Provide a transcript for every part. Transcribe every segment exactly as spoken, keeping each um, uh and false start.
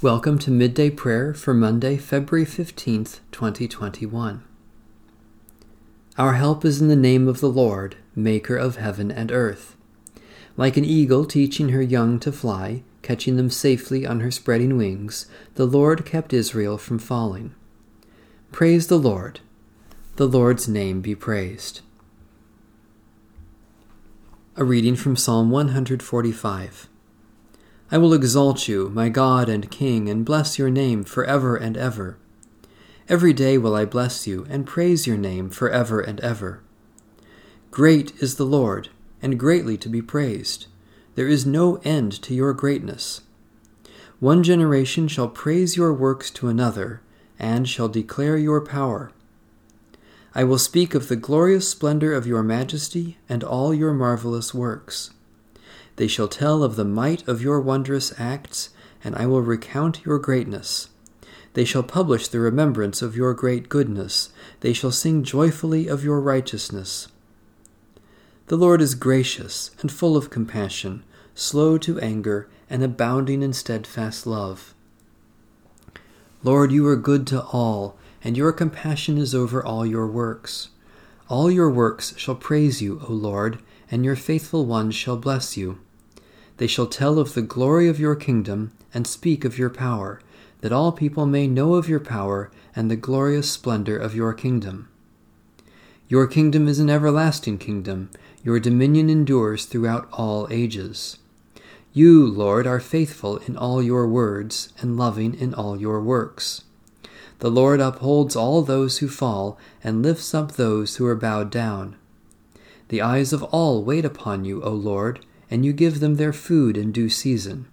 Welcome to Midday Prayer for Monday, February fifteenth, twenty twenty-one. Our help is in the name of the Lord, maker of heaven and earth. Like an eagle teaching her young to fly, catching them safely on her spreading wings, the Lord kept Israel from falling. Praise the Lord. The Lord's name be praised. A reading from Psalm one forty-five. I will exalt you, my God and King, and bless your name forever and ever. Every day will I bless you, and praise your name forever and ever. Great is the Lord, and greatly to be praised. There is no end to your greatness. One generation shall praise your works to another, and shall declare your power. I will speak of the glorious splendor of your majesty and all your marvelous works. They shall tell of the might of your wondrous acts, and I will recount your greatness. They shall publish the remembrance of your great goodness. They shall sing joyfully of your righteousness. The Lord is gracious and full of compassion, slow to anger, and abounding in steadfast love. Lord, you are good to all, and your compassion is over all your works. All your works shall praise you, O Lord, and your faithful ones shall bless you. They shall tell of the glory of your kingdom, and speak of your power, that all people may know of your power and the glorious splendor of your kingdom. Your kingdom is an everlasting kingdom. Your dominion endures throughout all ages. You, Lord, are faithful in all your words and loving in all your works. The Lord upholds all those who fall and lifts up those who are bowed down. The eyes of all wait upon you, O Lord, and you give them their food in due season.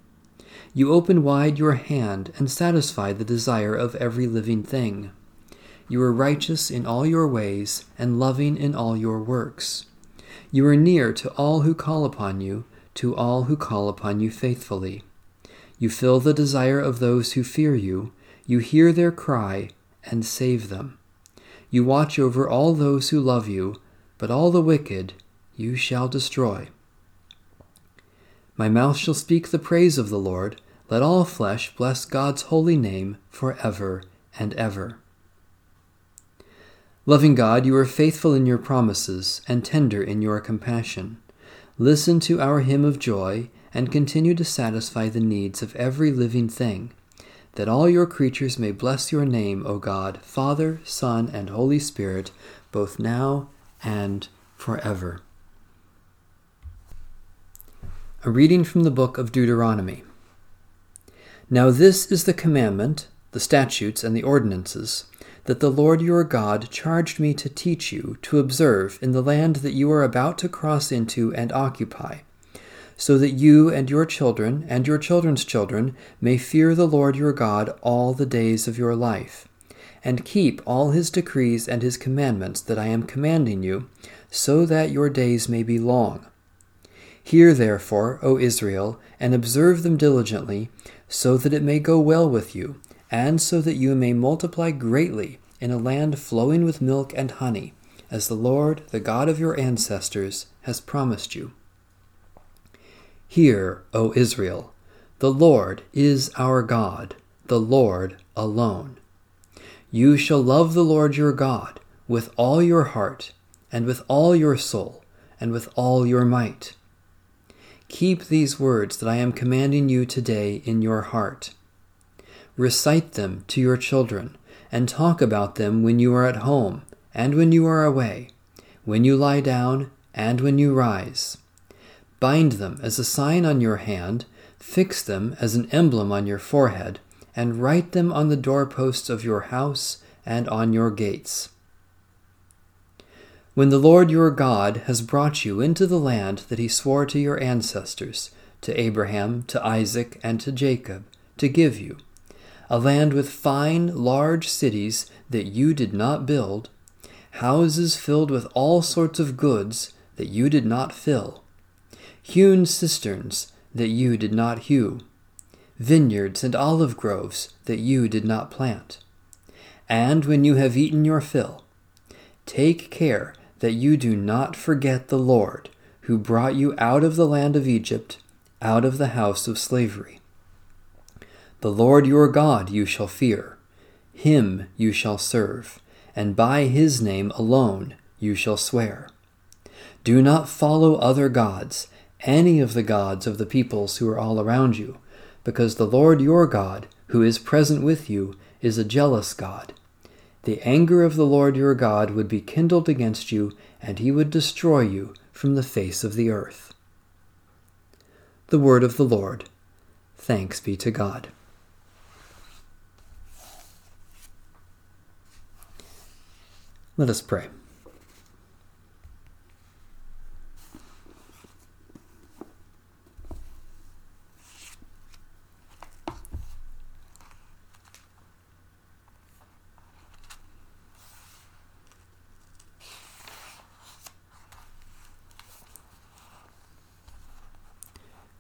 You open wide your hand and satisfy the desire of every living thing. You are righteous in all your ways and loving in all your works. You are near to all who call upon you, to all who call upon you faithfully. You fill the desire of those who fear you. You hear their cry and save them. You watch over all those who love you, but all the wicked you shall destroy. My mouth shall speak the praise of the Lord. Let all flesh bless God's holy name forever and ever. Loving God, you are faithful in your promises and tender in your compassion. Listen to our hymn of joy and continue to satisfy the needs of every living thing, that all your creatures may bless your name, O God, Father, Son, and Holy Spirit, both now and forever. A reading from the book of Deuteronomy. Now this is the commandment, the statutes, and the ordinances, that the Lord your God charged me to teach you to observe in the land that you are about to cross into and occupy, so that you and your children and your children's children may fear the Lord your God all the days of your life, and keep all his decrees and his commandments that I am commanding you, so that your days may be long. Hear therefore, O Israel, and observe them diligently, so that it may go well with you, and so that you may multiply greatly in a land flowing with milk and honey, as the Lord, the God of your ancestors, has promised you. Hear, O Israel, the Lord is our God, the Lord alone. You shall love the Lord your God with all your heart, and with all your soul, and with all your might. Keep these words that I am commanding you today in your heart. Recite them to your children, and talk about them when you are at home, and when you are away, when you lie down, and when you rise. Bind them as a sign on your hand, fix them as an emblem on your forehead, and write them on the doorposts of your house and on your gates. When the Lord your God has brought you into the land that he swore to your ancestors, to Abraham, to Isaac, and to Jacob, to give you, a land with fine, large cities that you did not build, houses filled with all sorts of goods that you did not fill, hewn cisterns that you did not hew, vineyards and olive groves that you did not plant. And when you have eaten your fill, take care that you do not forget the Lord, who brought you out of the land of Egypt, out of the house of slavery. The Lord your God you shall fear, him you shall serve, and by his name alone you shall swear. Do not follow other gods, any of the gods of the peoples who are all around you, because the Lord your God, who is present with you, is a jealous God. The anger of the Lord your God would be kindled against you, and he would destroy you from the face of the earth. The word of the Lord. Thanks be to God. Let us pray.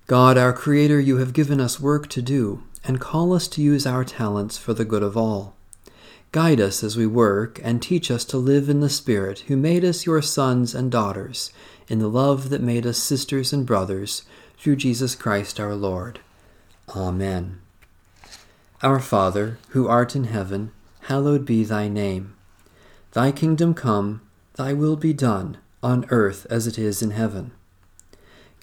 God, our Creator, you have given us work to do, and call us to use our talents for the good of all. Guide us as we work, and teach us to live in the Spirit who made us your sons and daughters, in the love that made us sisters and brothers, through Jesus Christ our Lord. Amen. Our Father, who art in heaven, hallowed be thy name. Thy kingdom come, thy will be done, on earth as it is in heaven.